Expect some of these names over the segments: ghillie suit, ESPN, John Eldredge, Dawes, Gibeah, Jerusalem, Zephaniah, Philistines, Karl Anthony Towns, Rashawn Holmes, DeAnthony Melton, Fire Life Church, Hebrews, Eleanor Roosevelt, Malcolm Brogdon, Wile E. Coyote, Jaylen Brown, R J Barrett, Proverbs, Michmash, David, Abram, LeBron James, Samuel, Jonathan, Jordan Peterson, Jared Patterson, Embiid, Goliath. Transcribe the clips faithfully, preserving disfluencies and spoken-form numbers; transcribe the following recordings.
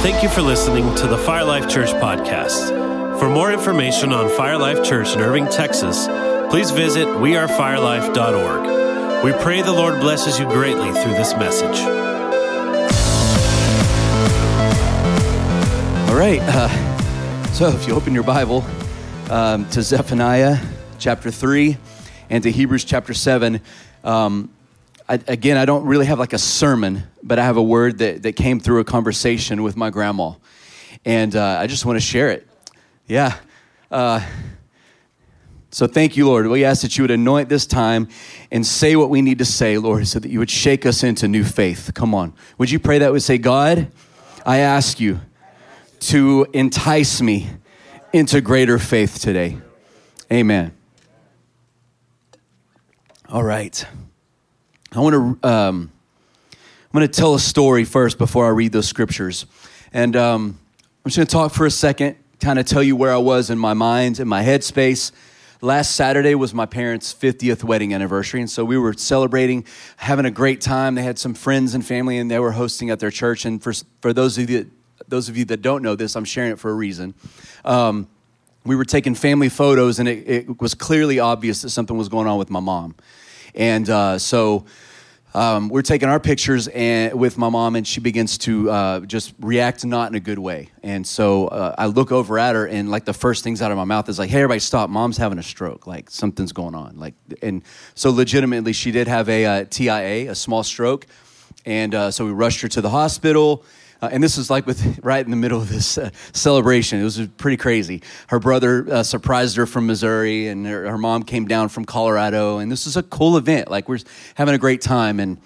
Thank you for listening to the Fire Life Church podcast. For more information on Fire Life Church in Irving, Texas, please visit we are fire life dot org. We pray the Lord blesses you greatly through this message. All right. Uh, so if you open your Bible um, to Zephaniah chapter three and to Hebrews chapter seven, um, I, again, I don't really have like a sermon, but I have a word that, that came through a conversation with my grandma, and uh, I just want to share it. Yeah. Uh, so thank you, Lord. We ask that you would anoint this time and say what we need to say, Lord, so that you would shake us into new faith. Come on. Would you pray that? Would say, God, I ask you to entice me into greater faith today. Amen. All right. I want to um, I'm going to tell a story first before I read those scriptures, and um, I'm just going to talk for a second, kind of tell you where I was in my mind, in my headspace. Last Saturday was my parents' fiftieth wedding anniversary, and so we were celebrating, having a great time. They had some friends and family, and they were hosting at their church. And for for those of you those of you that don't know this, I'm sharing it for a reason. Um, we were taking family photos, and it, it was clearly obvious that something was going on with my mom. And uh, so um, we're taking our pictures and, with my mom, and she begins to uh, just react not in a good way. And so uh, I look over at her, and like the first things out of my mouth is like, hey, everybody stop. Mom's having a stroke. Like something's going on. Like, and so legitimately, she did have a uh, T I A, a small stroke. And uh, so we rushed her to the hospital. Uh, and this was like with right in the middle of this uh, celebration. It was pretty crazy. Her brother uh, surprised her from Missouri, and her, her mom came down from Colorado. And this was a cool event. Like, we're having a great time. And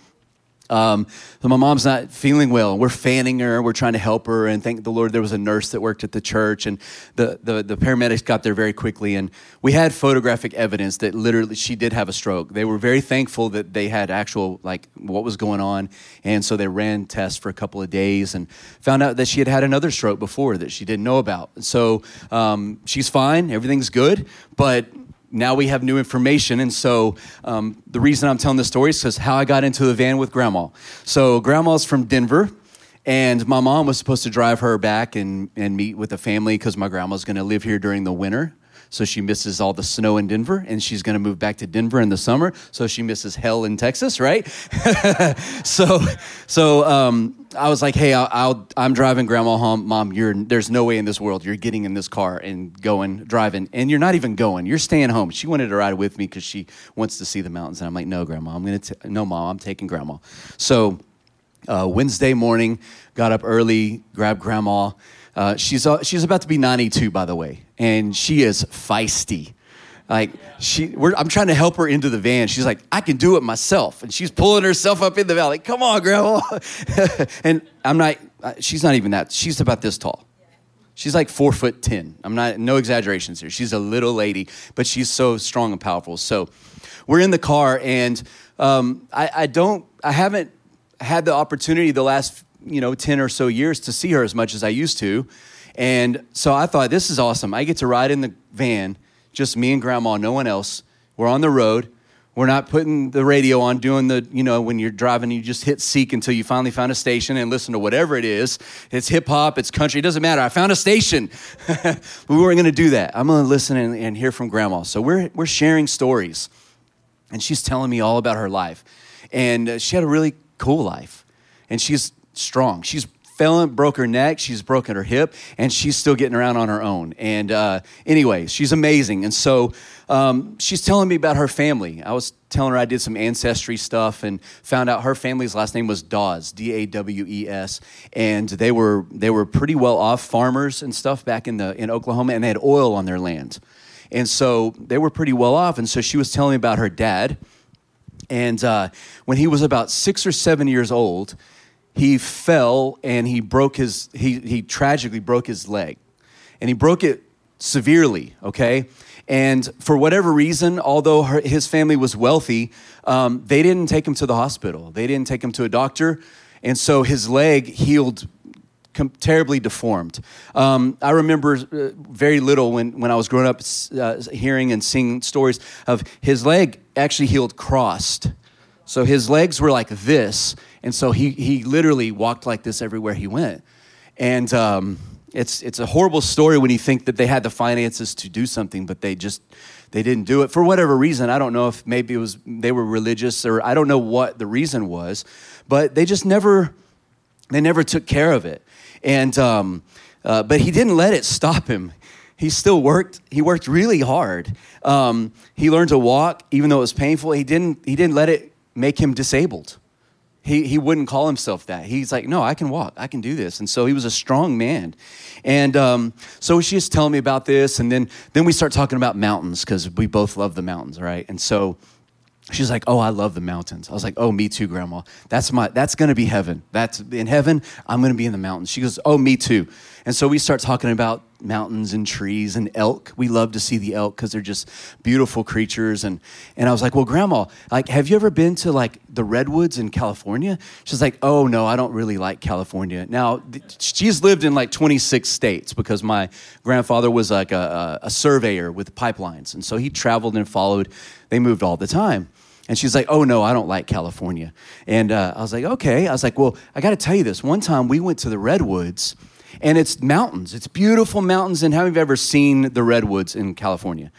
um, so my mom's not feeling well. We're fanning her. We're trying to help her. And thank the Lord there was a nurse that worked at the church. And the, the, the paramedics got there very quickly. And we had photographic evidence that literally she did have a stroke. They were very thankful that they had actual, like, what was going on. And so they ran tests for a couple of days and found out that she had had another stroke before that she didn't know about. So um, she's fine. Everything's good. But now we have new information, and so um, the reason I'm telling this story is because how I got into the van with Grandma. So Grandma's from Denver, and my mom was supposed to drive her back and, and meet with the family because my grandma's going to live here during the winter, so she misses all the snow in Denver, and she's going to move back to Denver in the summer, so she misses hell in Texas, right? so so um, I was like, hey, I'll, I'll, I'm driving Grandma home. Mom, you're there's no way in this world you're getting in this car and going, driving, and you're not even going. You're staying home. She wanted to ride with me because she wants to see the mountains, and I'm like, no, Grandma, I'm going to, no, Mom, I'm taking Grandma. So uh, Wednesday morning, got up early, grabbed Grandma. Uh, she's uh, she's about to be ninety-two, by the way, and she is feisty. Like she, we're, I'm trying to help her into the van. She's like, I can do it myself, and she's pulling herself up in the van. Like, come on, Grandma. And I'm not. She's not even that. She's about this tall. She's like four foot ten. I'm not. No exaggerations here. She's a little lady, but she's so strong and powerful. So, we're in the car, and um, I, I don't. I haven't had the opportunity the last, you know, ten or so years to see her as much as I used to. And so I thought, this is awesome. I get to ride in the van, just me and Grandma, no one else. We're on the road. We're not putting the radio on, doing the, you know, when you're driving, you just hit seek until you finally find a station and listen to whatever it is. It's hip hop, it's country, it doesn't matter. I found a station. But we weren't going to do that. I'm going to listen and, and hear from Grandma. So we're we're sharing stories. And she's telling me all about her life. And uh, she had a really cool life. And she's strong. She's fell and broke her neck. She's broken her hip, and she's still getting around on her own. And uh, anyway, she's amazing. And so um, she's telling me about her family. I was telling her I did some ancestry stuff and found out her family's last name was Dawes, D A W E S, and they were they were pretty well off farmers and stuff back in the in Oklahoma, and they had oil on their land, and so they were pretty well off. And so she was telling me about her dad, and uh, when he was about six or seven years old, he fell and he broke his, he he tragically broke his leg. And he broke it severely, okay? And for whatever reason, although her, his family was wealthy, um, they didn't take him to the hospital. They didn't take him to a doctor. And so his leg healed com- terribly deformed. Um, I remember uh, very little when, when I was growing up uh, hearing and seeing stories of his leg actually healed crossed. So his legs were like this. And so he he literally walked like this everywhere he went. And um, it's it's a horrible story when you think that they had the finances to do something, but they just they didn't do it for whatever reason. I don't know if maybe it was they were religious, or I don't know what the reason was, but they just never they never took care of it. And um, uh, but he didn't let it stop him. He still worked. He worked really hard. Um, he learned to walk, even though it was painful. He didn't. He didn't let it make him disabled. He he wouldn't call himself that. He's like, no, I can walk. I can do this. And so he was a strong man. And um, so she's telling me about this, and then then we start talking about mountains because we both love the mountains, right? And so she's like, oh, I love the mountains. I was like, oh, me too, Grandma. That's my. That's gonna be heaven. That's in heaven. I'm gonna be in the mountains. She goes, oh, me too. And so we start talking about mountains and trees and elk. We love to see the elk because they're just beautiful creatures. And and I was like, well, Grandma, like, have you ever been to like the redwoods in California? She's like, oh no, I don't really like California. Now th- she's lived in like twenty-six states because my grandfather was like a, a surveyor with pipelines, and so he traveled and followed. They moved all the time. And she's like, oh no, I don't like California. And uh, I was like, okay. I was like, well, I got to tell you this. One time we went to the redwoods. And it's mountains. It's beautiful mountains. And have you ever seen the redwoods in California?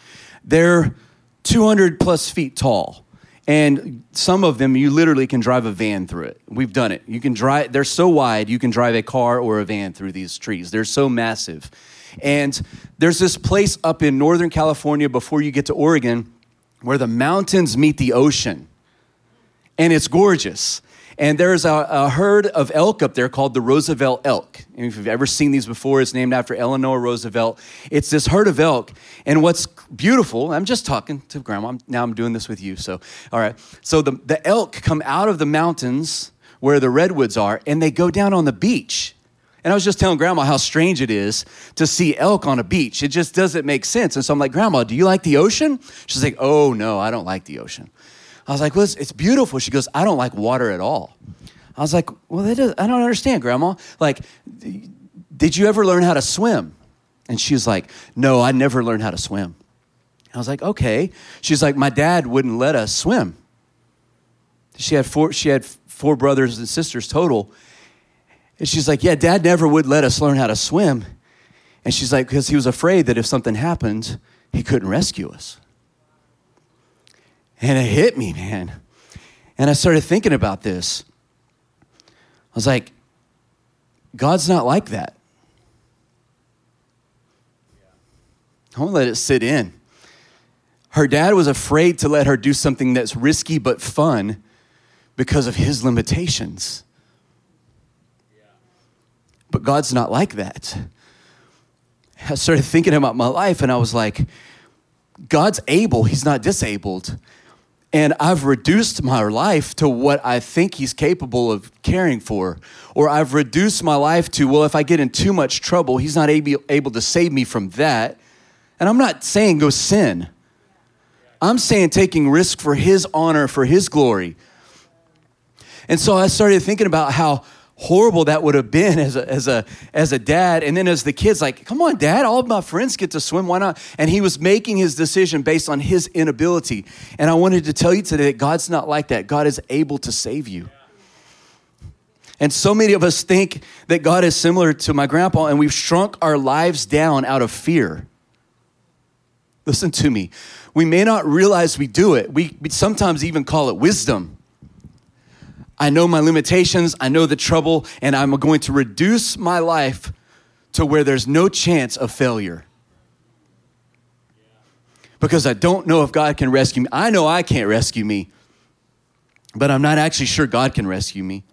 They're two hundred plus feet tall. And some of them, you literally can drive a van through it. We've done it. You can drive. They're so wide, you can drive a car or a van through these trees. They're so massive. And there's this place up in Northern California before you get to Oregon where the mountains meet the ocean. And it's gorgeous. And there's a, a herd of elk up there called the Roosevelt elk. And if you've ever seen these before, it's named after Eleanor Roosevelt. It's this herd of elk. And what's beautiful, I'm just talking to Grandma. I'm, now I'm doing this with you. So, all right. So the, the elk come out of the mountains where the redwoods are, and they go down on the beach. And I was just telling Grandma how strange it is to see elk on a beach. It just doesn't make sense. And so I'm like, Grandma, do you like the ocean? She's like, oh, no, I don't like the ocean. I was like, well, it's, it's beautiful. She goes, I don't like water at all. I was like, well, that is, I don't understand, Grandma. Like, did you ever learn how to swim? And she was like, no, I never learned how to swim. I was like, okay. She's like, my dad wouldn't let us swim. She had four, she had four brothers and sisters total. And she's like, yeah, Dad never would let us learn how to swim. And she's like, because he was afraid that if something happened, he couldn't rescue us. And it hit me, man. And I started thinking about this. I was like, God's not like that. I won't let it sit in. Her dad was afraid to let her do something that's risky but fun because of his limitations. But God's not like that. I started thinking about my life, and I was like, God's able, he's not disabled. And I've reduced my life to what I think he's capable of caring for. Or I've reduced my life to, well, if I get in too much trouble, he's not able, able to save me from that. And I'm not saying go sin. I'm saying taking risk for his honor, for his glory. And so I started thinking about how horrible that would have been as a, as a as a dad. And then as the kids, like, come on, Dad, all of my friends get to swim. Why not? And he was making his decision based on his inability. And I wanted to tell you today that God's not like that. God is able to save you. And so many of us think that God is similar to my grandpa, and we've shrunk our lives down out of fear. Listen to me. We may not realize we do it. We, we sometimes even call it wisdom. I know my limitations, I know the trouble, and I'm going to reduce my life to where there's no chance of failure. Because I don't know if God can rescue me. I know I can't rescue me, but I'm not actually sure God can rescue me.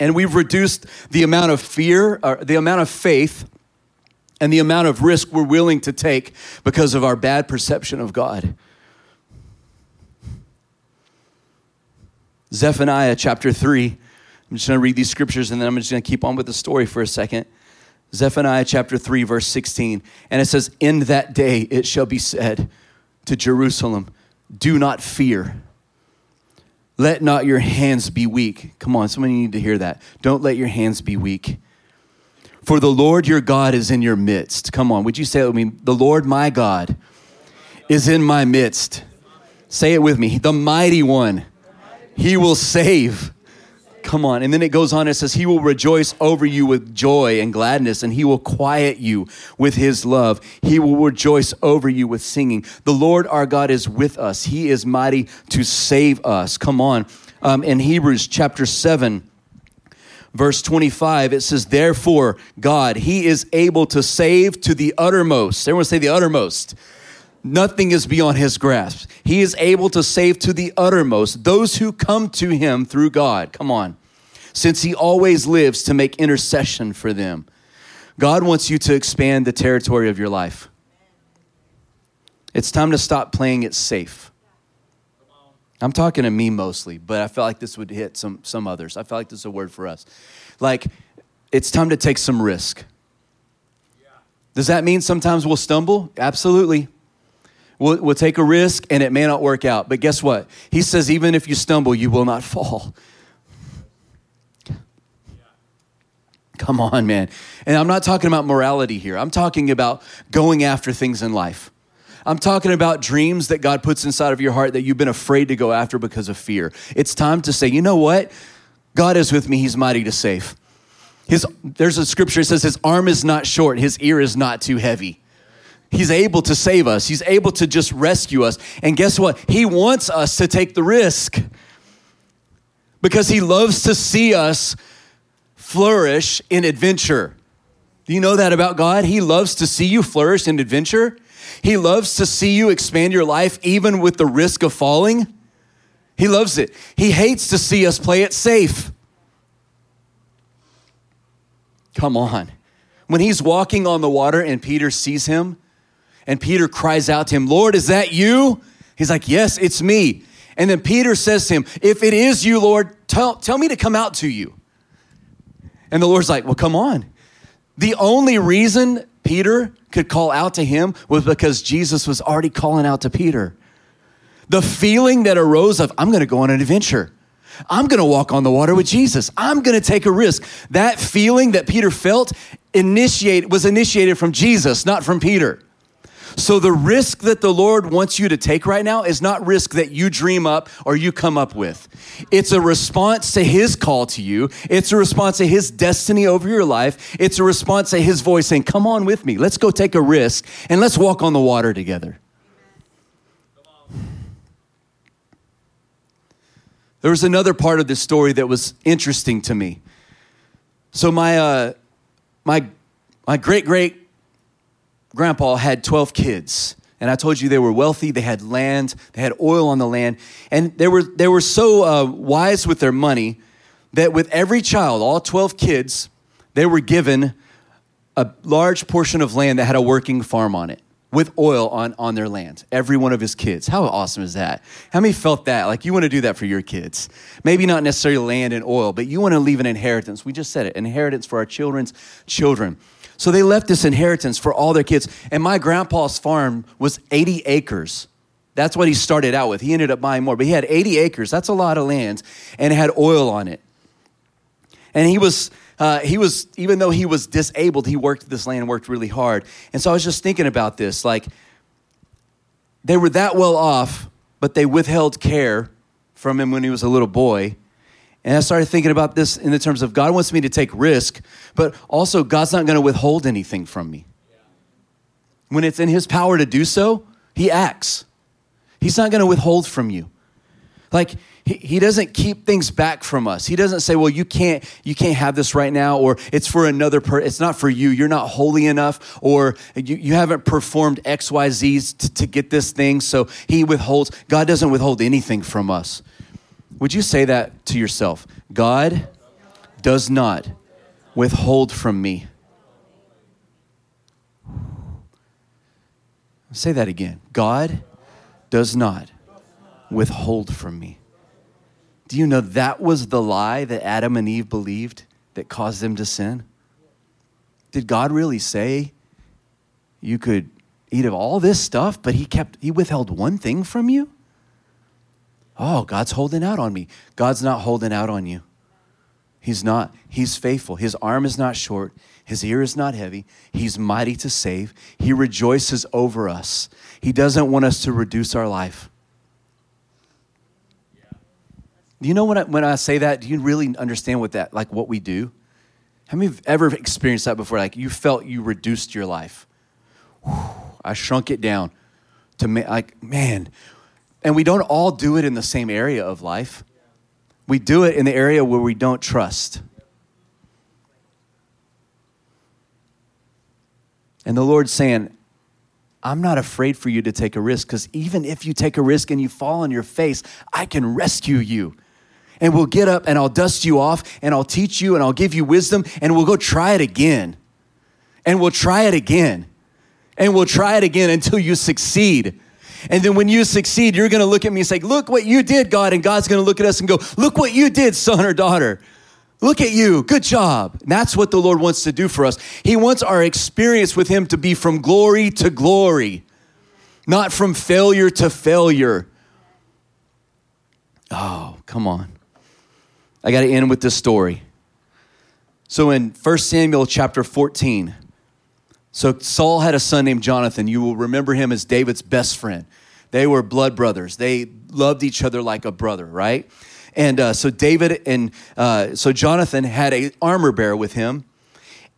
And we've reduced the amount of fear, or the amount of faith, and the amount of risk we're willing to take because of our bad perception of God. Zephaniah chapter three. I'm just going to read these scriptures, and then I'm just going to keep on with the story for a second. Zephaniah chapter three, verse sixteen. And it says, in that day it shall be said to Jerusalem, do not fear. Let not your hands be weak. Come on, somebody need to hear that. Don't let your hands be weak. For the Lord your God is in your midst. Come on, would you say it with me? The Lord my God is in my midst. Say it with me. The mighty one. He will save. Come on. And then it goes on. It says, he will rejoice over you with joy and gladness, and he will quiet you with his love. He will rejoice over you with singing. The Lord our God is with us. He is mighty to save us. Come on. Um, in Hebrews chapter seven, verse twenty-five, it says, therefore, God, he is able to save to the uttermost. Everyone say the uttermost. Nothing is beyond his grasp. He is able to save to the uttermost those who come to him through God. Come on. Since he always lives to make intercession for them. God wants you to expand the territory of your life. It's time to stop playing it safe. I'm talking to me mostly, but I felt like this would hit some, some others. I felt like this is a word for us. Like, it's time to take some risk. Does that mean sometimes we'll stumble? Absolutely. We'll, we'll take a risk, and it may not work out. But guess what? He says, even if you stumble, you will not fall. Come on, man. And I'm not talking about morality here. I'm talking about going after things in life. I'm talking about dreams that God puts inside of your heart that you've been afraid to go after because of fear. It's time to say, you know what? God is with me. He's mighty to save. His, there's a scripture that says his arm is not short. His ear is not too heavy. He's able to save us. He's able to just rescue us. And guess what? He wants us to take the risk because he loves to see us flourish in adventure. Do you know that about God? He loves to see you flourish in adventure. He loves to see you expand your life even with the risk of falling. He loves it. He hates to see us play it safe. Come on. When he's walking on the water and Peter sees him, and Peter cries out to him, Lord, is that you? He's like, yes, it's me. And then Peter says to him, if it is you, Lord, tell, tell me to come out to you. And the Lord's like, well, come on. The only reason Peter could call out to him was because Jesus was already calling out to Peter. The feeling that arose of, I'm going to go on an adventure. I'm going to walk on the water with Jesus. I'm going to take a risk. That feeling that Peter felt initiate, was initiated from Jesus, not from Peter. So the risk that the Lord wants you to take right now is not risk that you dream up or you come up with. It's a response to his call to you. It's a response to his destiny over your life. It's a response to his voice saying, come on with me. Let's go take a risk and let's walk on the water together. There was another part of this story that was interesting to me. So my uh, my my great-great-grandpa had twelve kids, and I told you they were wealthy. They had land. They had oil on the land, and they were they were so uh, wise with their money that with every child, all twelve kids, they were given a large portion of land that had a working farm on it, with oil on, on their land, every one of his kids. How awesome is that? How many felt that? Like you want to do that for your kids. Maybe not necessarily land and oil, but you want to leave an inheritance. We just said it, inheritance for our children's children. So they left this inheritance for all their kids. And my grandpa's farm was eighty acres. That's what he started out with. He ended up buying more, but he had eighty acres. That's a lot of land, and it had oil on it. And he was... Uh, he was, even though he was disabled, he worked this land, worked really hard. And so I was just thinking about this, like they were that well off, but they withheld care from him when he was a little boy. And I started thinking about this in the terms of God wants me to take risk, but also God's not going to withhold anything from me. When it's in his power to do so, he acts. He's not going to withhold from you. Like he, he doesn't keep things back from us. He doesn't say, well, you can't, you can't have this right now, or it's for another person. It's not for you. You're not holy enough, or you, you haven't performed X, Y, Z to, to get this thing. So he withholds. God doesn't withhold anything from us. Would you say that to yourself? God does not withhold from me. Say that again. God does not withhold from me. Do you know that was the lie that Adam and Eve believed that caused them to sin? Did God really say you could eat of all this stuff, but he kept, he withheld one thing from you? Oh, God's holding out on me. God's not holding out on you. He's not. He's faithful. His arm is not short. His ear is not heavy. He's mighty to save. He rejoices over us. He doesn't want us to reduce our life. Do you know when I, when I say that, do you really understand what that, like what we do? How many of you have ever experienced that before? Like you felt you reduced your life. Whew, I shrunk it down to ma- like, man. And we don't all do it in the same area of life. We do it in the area where we don't trust. And the Lord's saying, I'm not afraid for you to take a risk, because even if you take a risk and you fall on your face, I can rescue you. And we'll get up and I'll dust you off and I'll teach you and I'll give you wisdom and we'll go try it again. And we'll try it again. And we'll try it again until you succeed. And then when you succeed, you're going to look at me and say, look what you did, God. And God's going to look at us and go, look what you did, son or daughter. Look at you. Good job. And that's what the Lord wants to do for us. He wants our experience with him to be from glory to glory, not from failure to failure. Oh, come on. I got to end with this story. So in First Samuel chapter fourteen, so Saul had a son named Jonathan. You will remember him as David's best friend. They were blood brothers. They loved each other like a brother, right? And uh, so David and uh, so Jonathan had an armor bearer with him,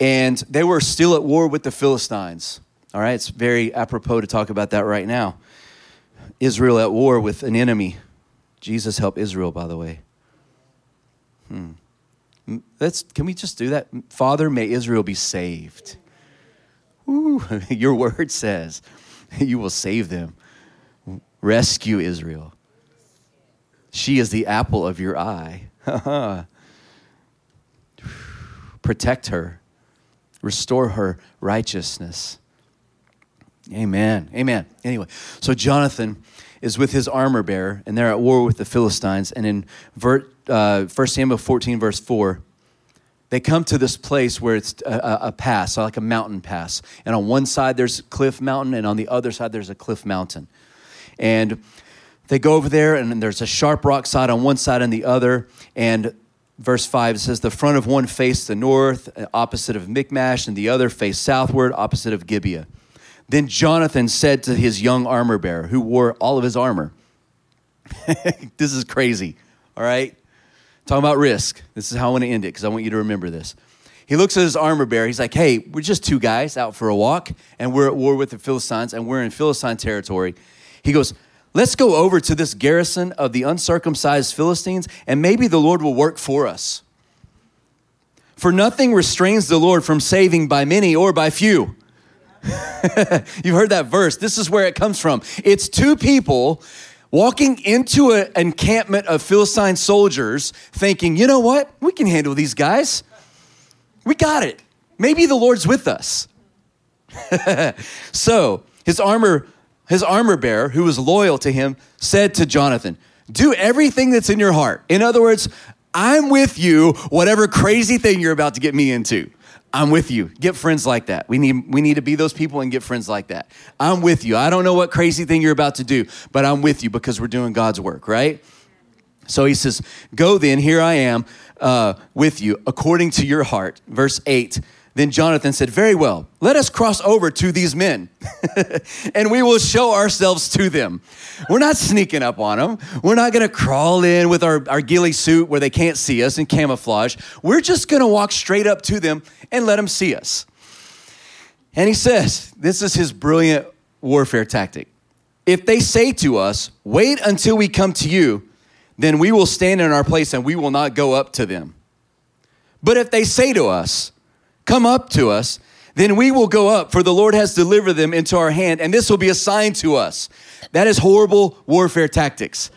and they were still at war with the Philistines. All right, it's very apropos to talk about that right now. Israel at war with an enemy. Jesus help Israel, by the way. Hmm. That's, can we just do that? Father, may Israel be saved. Ooh, your word says you will save them. Rescue Israel. She is the apple of your eye. Protect her. Restore her righteousness. Amen. Amen. Anyway, so Jonathan is with his armor bearer, and they're at war with the Philistines. And in First Samuel fourteen, verse four, they come to this place where it's a, a pass, like a mountain pass. And on one side, there's a cliff mountain, and on the other side, there's a cliff mountain. And they go over there, and there's a sharp rock side on one side and the other. And verse five says, the front of one faced the north, opposite of Michmash, and the other faced southward, opposite of Gibeah. Then Jonathan said to his young armor bearer, who wore all of his armor. This is crazy, all right? Talking about risk. This is how I want to end it, because I want you to remember this. He looks at his armor bearer. He's like, hey, we're just two guys out for a walk, and we're at war with the Philistines, and we're in Philistine territory. He goes, let's go over to this garrison of the uncircumcised Philistines, and maybe the Lord will work for us. For nothing restrains the Lord from saving by many or by few. You've heard that verse. This is where it comes from. It's two people walking into an encampment of Philistine soldiers thinking, you know what? We can handle these guys. We got it. Maybe the Lord's with us. So his armor, his armor bearer, who was loyal to him, said to Jonathan, do everything that's in your heart. In other words, I'm with you, whatever crazy thing you're about to get me into. I'm with you. Get friends like that. We need we need to be those people and get friends like that. I'm with you. I don't know what crazy thing you're about to do, but I'm with you because we're doing God's work, right? So he says, go then, here I am uh, with you, according to your heart. Verse eight, then Jonathan said, very well, let us cross over to these men and we will show ourselves to them. We're not sneaking up on them. We're not going to crawl in with our, our ghillie suit where they can't see us and camouflage. We're just going to walk straight up to them and let them see us. And he says, this is his brilliant warfare tactic. If they say to us, wait until we come to you, then we will stand in our place and we will not go up to them. But if they say to us, come up to us, then we will go up, for the Lord has delivered them into our hand, and this will be a sign to us. That is horrible warfare tactics.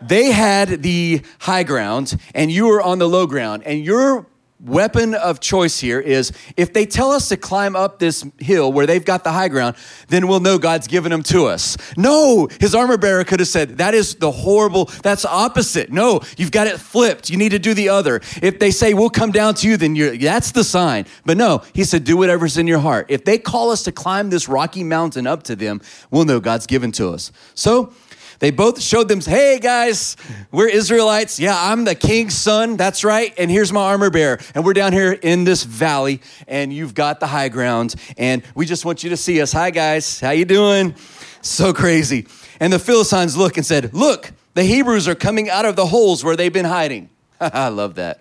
They had the high ground, and you are on the low ground, and your weapon of choice here is, if they tell us to climb up this hill where they've got the high ground, then we'll know God's given them to us. No, his armor bearer could have said, that is the horrible, that's opposite. No, you've got it flipped. You need to do the other. If they say, we'll come down to you, then you're, that's the sign. But no, he said, do whatever's in your heart. If they call us to climb this rocky mountain up to them, we'll know God's given to us. So they both showed them, hey guys, we're Israelites. Yeah, I'm the king's son. That's right. And here's my armor bearer. And we're down here in this valley and you've got the high ground and we just want you to see us. Hi guys, how you doing? So crazy. And the Philistines look and said, look, The Hebrews are coming out of the holes where they've been hiding. I love that.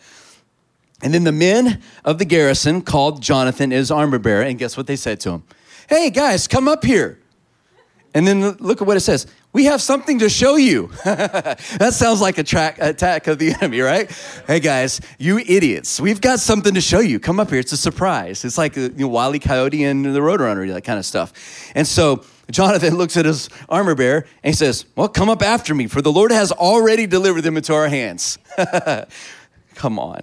And then the men of the garrison called Jonathan as armor bearer. And guess what they said to him? Hey, guys, come up here. And then look at what it says. We have something to show you. That sounds like a track attack of the enemy, right? Hey, guys, you idiots. We've got something to show you. Come up here. It's a surprise. It's like you know, Wile E. Coyote and the Roadrunner, that kind of stuff. And so Jonathan looks at his armor bearer and he says, well, come up after me, for the Lord has already delivered them into our hands. Come on.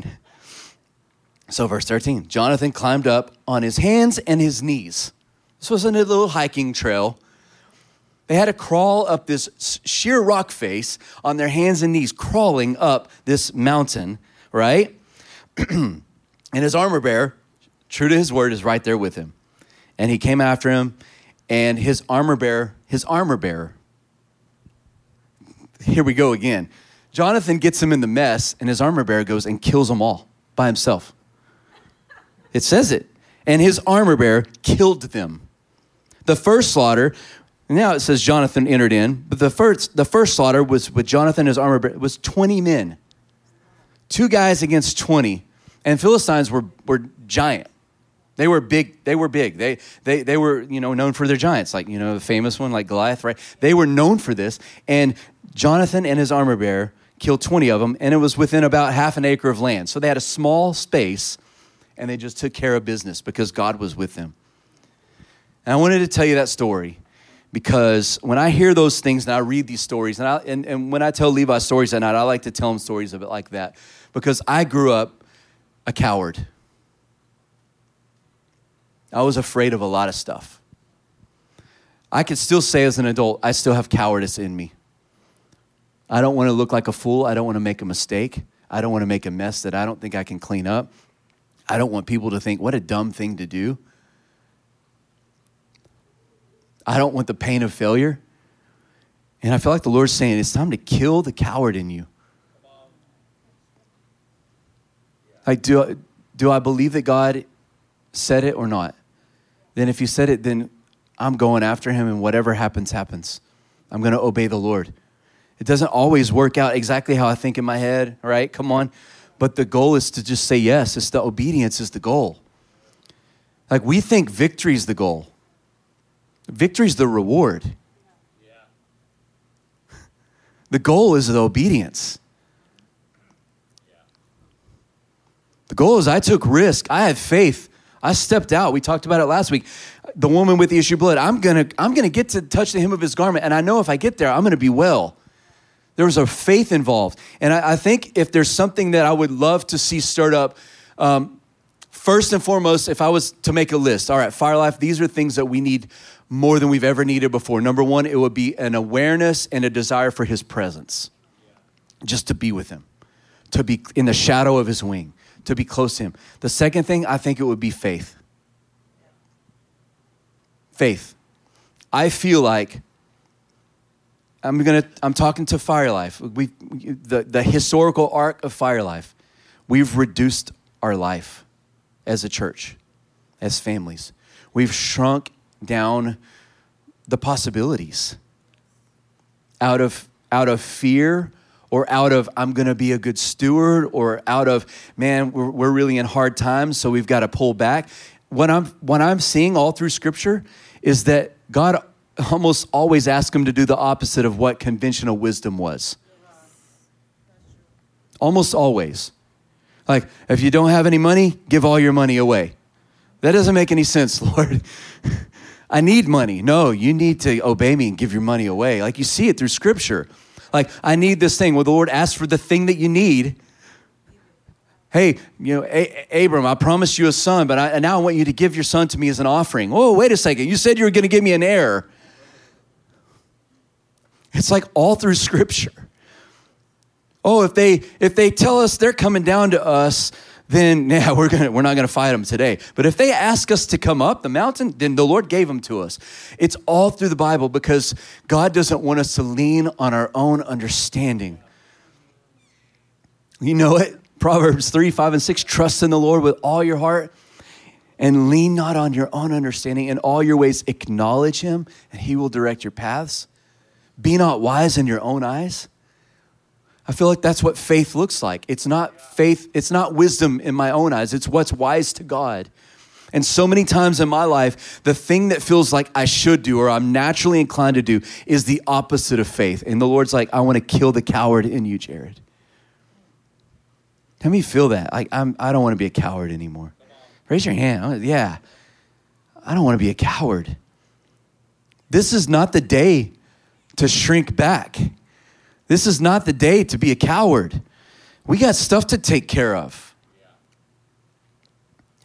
So verse thirteen, Jonathan climbed up on his hands and his knees. This was a little hiking trail. They had to crawl up this sheer rock face on their hands and knees, crawling up this mountain, right? And his armor bearer, true to his word, is right there with him. And he came after him, and his armor bearer, his armor bearer. Here we go again. Jonathan gets him in the mess, and his armor bearer goes and kills them all by himself. It says it. And his armor bearer killed them. The first slaughter, now it says Jonathan entered in, but the first the first slaughter was with Jonathan and his armor bearer, was twenty men. Two guys against twenty. And Philistines were, were giant. They were big, they were big. They they they were, you know, known for their giants, like, you know, the famous one like Goliath, right? They were known for this. And Jonathan and his armor bearer killed twenty of them, and it was within about half an acre of land. So they had a small space. And they just took care of business because God was with them. And I wanted to tell you that story because when I hear those things and I read these stories, and I, and, and when I tell Levi stories at night, I like to tell him stories of it like that because I grew up a coward. I was afraid of a lot of stuff. I could still say as an adult, I still have cowardice in me. I don't want to look like a fool. I don't want to make a mistake. I don't want to make a mess that I don't think I can clean up. I don't want people to think, what a dumb thing to do. I don't want the pain of failure. And I feel like the Lord's saying, it's time to kill the coward in you. Like, do, do I believe that God said it or not? Then if you said it, then I'm going after him and whatever happens, happens. I'm going to obey the Lord. It doesn't always work out exactly how I think in my head, right? Come on. But the goal is to just say yes. It's the obedience is the goal. Like we think victory is the goal. Victory is the reward. Yeah. The goal is the obedience. Yeah. The goal is I took risk. I had faith. I stepped out. We talked about it last week. The woman with the issue of blood. I'm gonna. I'm gonna get to touch the hem of his garment, and I know if I get there, I'm gonna be well. There was a faith involved. And I, I think if there's something that I would love to see stirred up, um, first and foremost, if I was to make a list, all right, Fire Life, these are things that we need more than we've ever needed before. Number one, it would be an awareness and a desire for his presence, just to be with him, to be in the shadow of his wing, to be close to him. The second thing, I think it would be faith. Faith. I feel like I'm gonna. I'm talking to Fire Life. We, the the historical arc of Fire Life, we've reduced our life as a church, as families. We've shrunk down the possibilities out of out of fear, or out of I'm gonna be a good steward, or out of man, we're we're really in hard times, so we've got to pull back. What I'm what I'm seeing all through Scripture is that God almost always ask him to do the opposite of what conventional wisdom was. Almost always. Like, if you don't have any money, give all your money away. That doesn't make any sense, Lord. I need money. No, you need to obey me and give your money away. Like, you see it through Scripture. Like, I need this thing. Well, the Lord asks for the thing that you need. Hey, you know, a- Abram, I promised you a son, but I, and now I want you to give your son to me as an offering. Oh, wait a second. You said you were going to give me an heir. It's like all through Scripture. Oh, if they if they tell us they're coming down to us, then yeah, we're gonna we're not gonna fight them today. But if they ask us to come up the mountain, then the Lord gave them to us. It's all through the Bible because God doesn't want us to lean on our own understanding. You know it, Proverbs three, five, and six. Trust in the Lord with all your heart, and lean not on your own understanding. In all your ways acknowledge Him, and He will direct your paths. Be not wise in your own eyes. I feel like that's what faith looks like. It's not faith, it's not wisdom in my own eyes. It's what's wise to God. And so many times in my life, the thing that feels like I should do or I'm naturally inclined to do is the opposite of faith. And the Lord's like, I want to kill the coward in you, Jared. How many feel that? Like, I'm, I don't want to be a coward anymore. Raise your hand. Yeah. I don't want to be a coward. This is not the day to shrink back. This is not the day to be a coward. We got stuff to take care of.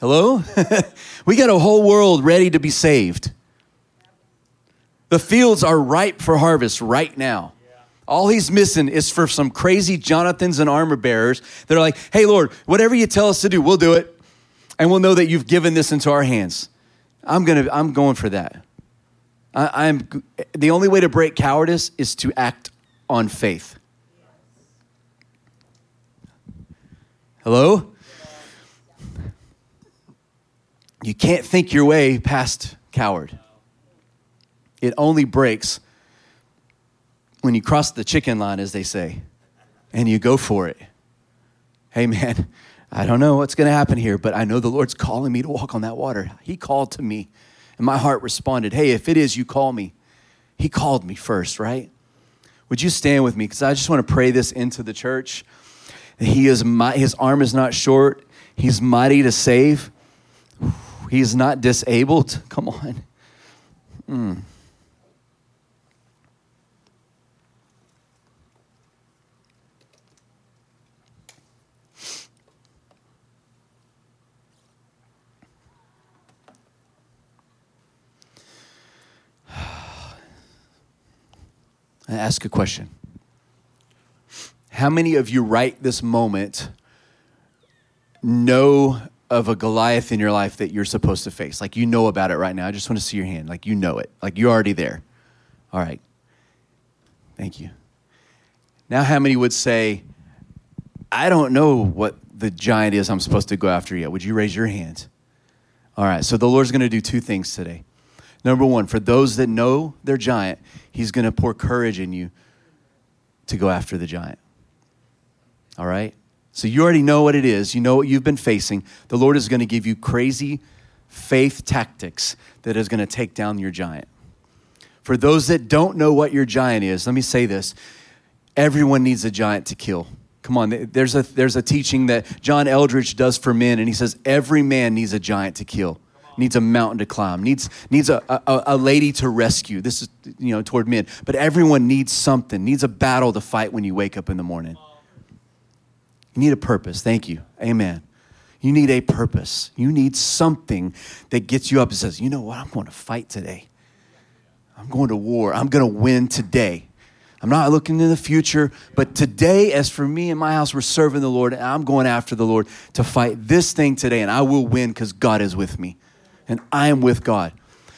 Hello? We got a whole world ready to be saved. The fields are ripe for harvest right now. All he's missing is for some crazy Jonathans and armor bearers that are like, hey, Lord, whatever you tell us to do, we'll do it. And we'll know that you've given this into our hands. I'm gonna. I'm going for that. I, I'm the only way to break cowardice is to act on faith. Hello? You can't think your way past coward. It only breaks when you cross the chicken line, as they say, and you go for it. Hey, man, I don't know what's going to happen here, but I know the Lord's calling me to walk on that water. He called to me, and my heart responded, hey, if it is, you call me. He called me first, right? Would you stand with me? Because I just want to pray this into the church. He is my, his arm is not short. He's mighty to save. He's not disabled. Come on. Mm. I ask a question. How many of you right this moment know of a Goliath in your life that you're supposed to face? Like, you know about it right now. I just want to see your hand. Like, you know it. Like, you're already there. All right. Thank you. Now, how many would say, I don't know what the giant is I'm supposed to go after yet? Would you raise your hand? All right. So the Lord's going to do two things today. Number one, for those that know their giant, he's going to pour courage in you to go after the giant. All right? So you already know what it is. You know what you've been facing. The Lord is going to give you crazy faith tactics that is going to take down your giant. For those that don't know what your giant is, let me say this. Everyone needs a giant to kill. Come on, there's a, there's a teaching that John Eldredge does for men, and he says every man needs a giant to kill. Needs a mountain to climb, needs needs a, a, a lady to rescue. This is, you know, toward men. But everyone needs something, needs a battle to fight when you wake up in the morning. You need a purpose. Thank you. Amen. You need a purpose. You need something that gets you up and says, you know what, I'm going to fight today. I'm going to war. I'm going to win today. I'm not looking to the future, but today, as for me and my house, we're serving the Lord, and I'm going after the Lord to fight this thing today, and I will win because God is with me. And I am with God.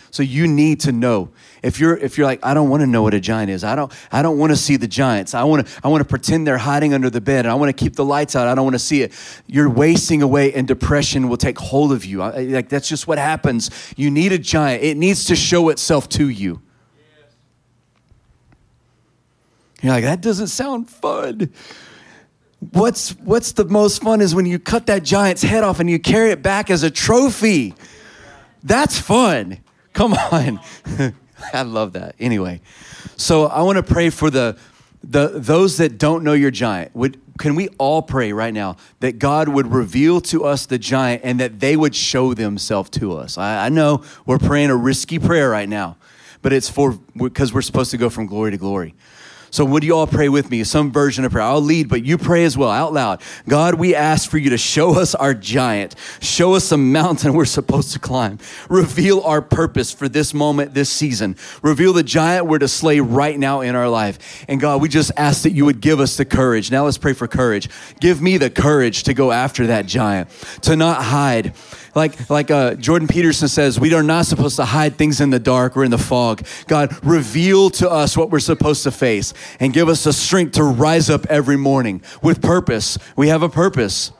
So you need to know. If you're if you're like, I don't want to know what a giant is. I don't I don't want to see the giants. I want to I want to pretend they're hiding under the bed, and I want to keep the lights out. I don't want to see it. You're wasting away, and depression will take hold of you. I, like that's just what happens. You need a giant. It needs to show itself to you. Yes. You're like, that doesn't sound fun. What's what's the most fun is when you cut that giant's head off and you carry it back as a trophy. That's fun. Come on. I love that. Anyway, so I want to pray for the the those that don't know your giant. Would can we all pray right now that God would reveal to us the giant and that they would show themselves to us? I, I know we're praying a risky prayer right now, but it's for because we're supposed to go from glory to glory. So would you all pray with me? Some version of prayer. I'll lead, but you pray as well out loud. God, we ask for you to show us our giant. Show us a mountain we're supposed to climb. Reveal our purpose for this moment, this season. Reveal the giant we're to slay right now in our life. And God, we just ask that you would give us the courage. Now let's pray for courage. Give me the courage to go after that giant, to not hide. Like like uh, Jordan Peterson says, we are not supposed to hide things in the dark or in the fog. God, reveal to us what we're supposed to face and give us the strength to rise up every morning with purpose. We have a purpose.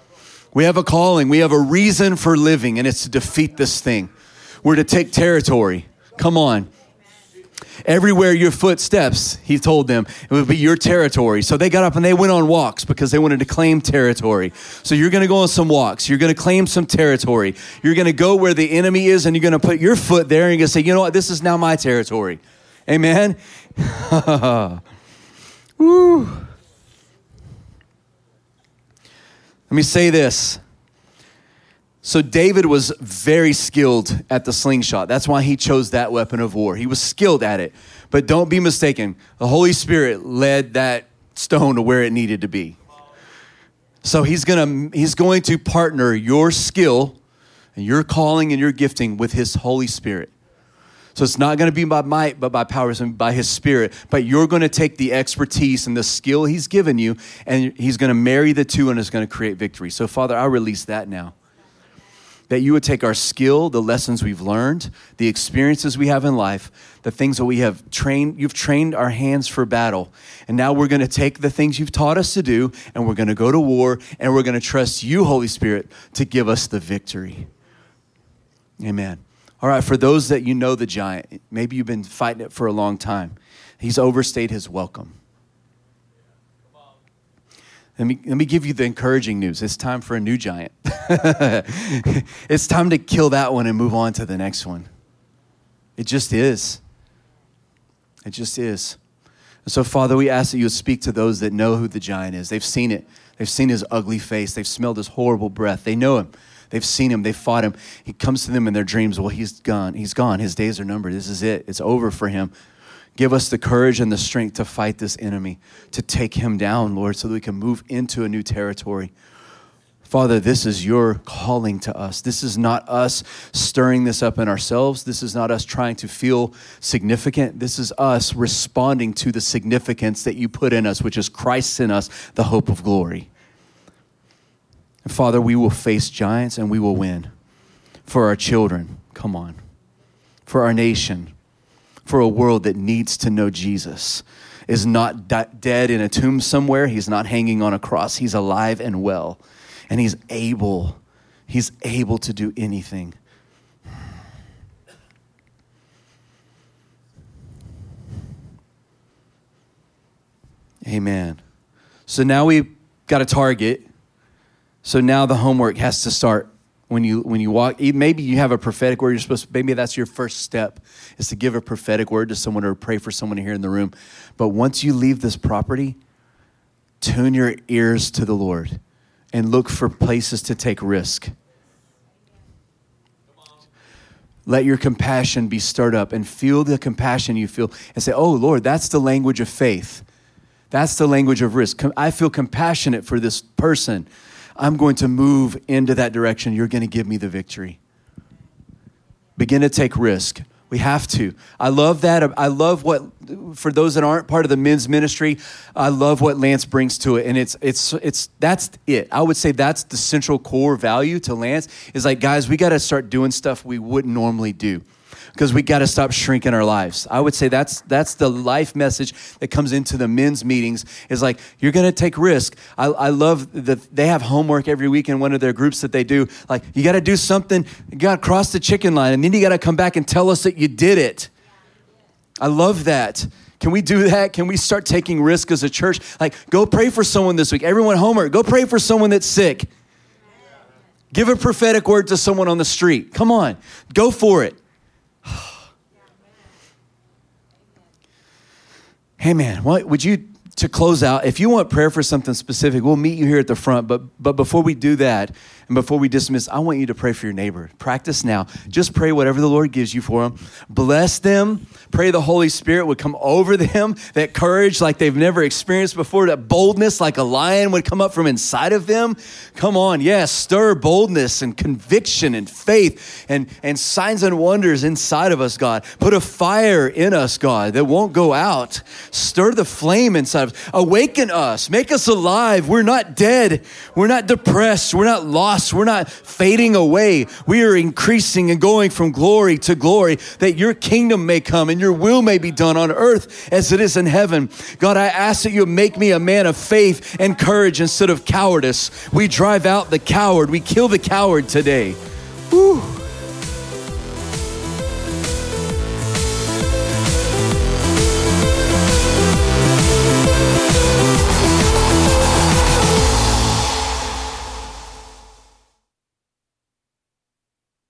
We have a calling. We have a reason for living, and it's to defeat this thing. We're to take territory. Come on. Everywhere your foot steps, he told them, it would be your territory. So they got up and they went on walks because they wanted to claim territory. So you're going to go on some walks. You're going to claim some territory. You're going to go where the enemy is, and you're going to put your foot there, and you're going to say, you know what? This is now my territory. Amen? Woo. Let me say this. So David was very skilled at the slingshot. That's why he chose that weapon of war. He was skilled at it. But don't be mistaken. The Holy Spirit led that stone to where it needed to be. So he's gonna he's going to partner your skill and your calling and your gifting with his Holy Spirit. So it's not going to be by might, but by power, and by his Spirit. But you're going to take the expertise and the skill he's given you, and he's going to marry the two, and it's going to create victory. So Father, I release that now. That you would take our skill, the lessons we've learned, the experiences we have in life, the things that we have trained, you've trained our hands for battle. And now we're going to take the things you've taught us to do, and we're going to go to war, and we're going to trust you, Holy Spirit, to give us the victory. Amen. All right, for those that you know the giant, maybe you've been fighting it for a long time. He's overstayed his welcome. Let me, let me give you the encouraging news. It's time for a new giant. It's time to kill that one and move on to the next one. It just is. It just is. And so, Father, we ask that you would speak to those that know who the giant is. They've seen it. They've seen his ugly face. They've smelled his horrible breath. They know him. They've seen him. They've fought him. He comes to them in their dreams. Well, he's gone. He's gone. His days are numbered. This is it. It's over for him. Give us the courage and the strength to fight this enemy, to take him down, Lord, so that we can move into a new territory. Father, this is your calling to us. This is not us stirring this up in ourselves. This is not us trying to feel significant. This is us responding to the significance that you put in us, which is Christ in us, the hope of glory. And Father, we will face giants and we will win for our children. Come on. For our nation. For a world that needs to know Jesus is not d- dead in a tomb somewhere. He's not hanging on a cross. He's alive and well, and he's able. He's able to do anything. Amen. So now we've got a target. So now the homework has to start. When you when you walk, maybe you have a prophetic word you're supposed to, maybe that's your first step, is to give a prophetic word to someone or pray for someone here in the room. But once you leave this property, tune your ears to the Lord and look for places to take risk. Let your compassion be stirred up and feel the compassion you feel and say, oh, Lord, that's the language of faith. That's the language of risk. I feel compassionate for this person. I'm going to move into that direction. You're going to give me the victory. Begin to take risk. We have to. I love that. I love what, for those that aren't part of the men's ministry, I love what Lance brings to it. And it's, it's, it's, that's it. I would say that's the central core value to Lance is like, guys, we got to start doing stuff we wouldn't normally do because we got to stop shrinking our lives. I would say that's, that's the life message that comes into the men's meetings is like, you're going to take risk. I, I love that they have homework every week in one of their groups that they do. Like, you got to do something. You got to cross the chicken line, and then you got to come back and tell us that you did it. I love that. Can we do that? Can we start taking risk as a church? Like, go pray for someone this week. Everyone homework. Go pray for someone that's sick. Give a prophetic word to someone on the street. Come on. Go for it. Hey man, what would you, to close out, if you want prayer for something specific, we'll meet you here at the front. But but before we do that, and before we dismiss, I want you to pray for your neighbor. Practice now. Just pray whatever the Lord gives you for them. Bless them. Pray the Holy Spirit would come over them, that courage like they've never experienced before, that boldness like a lion would come up from inside of them. Come on, yes, stir boldness and conviction and faith and, and signs and wonders inside of us, God. Put a fire in us, God, that won't go out. Stir the flame inside. Awaken us, make us alive. We're not dead. We're not depressed. We're not lost. We're not fading away. We are increasing and going from glory to glory, that your kingdom may come and your will may be done on earth as it is in heaven. God, I ask that you make me a man of faith and courage instead of cowardice. We drive out the coward. We kill the coward today. Woo.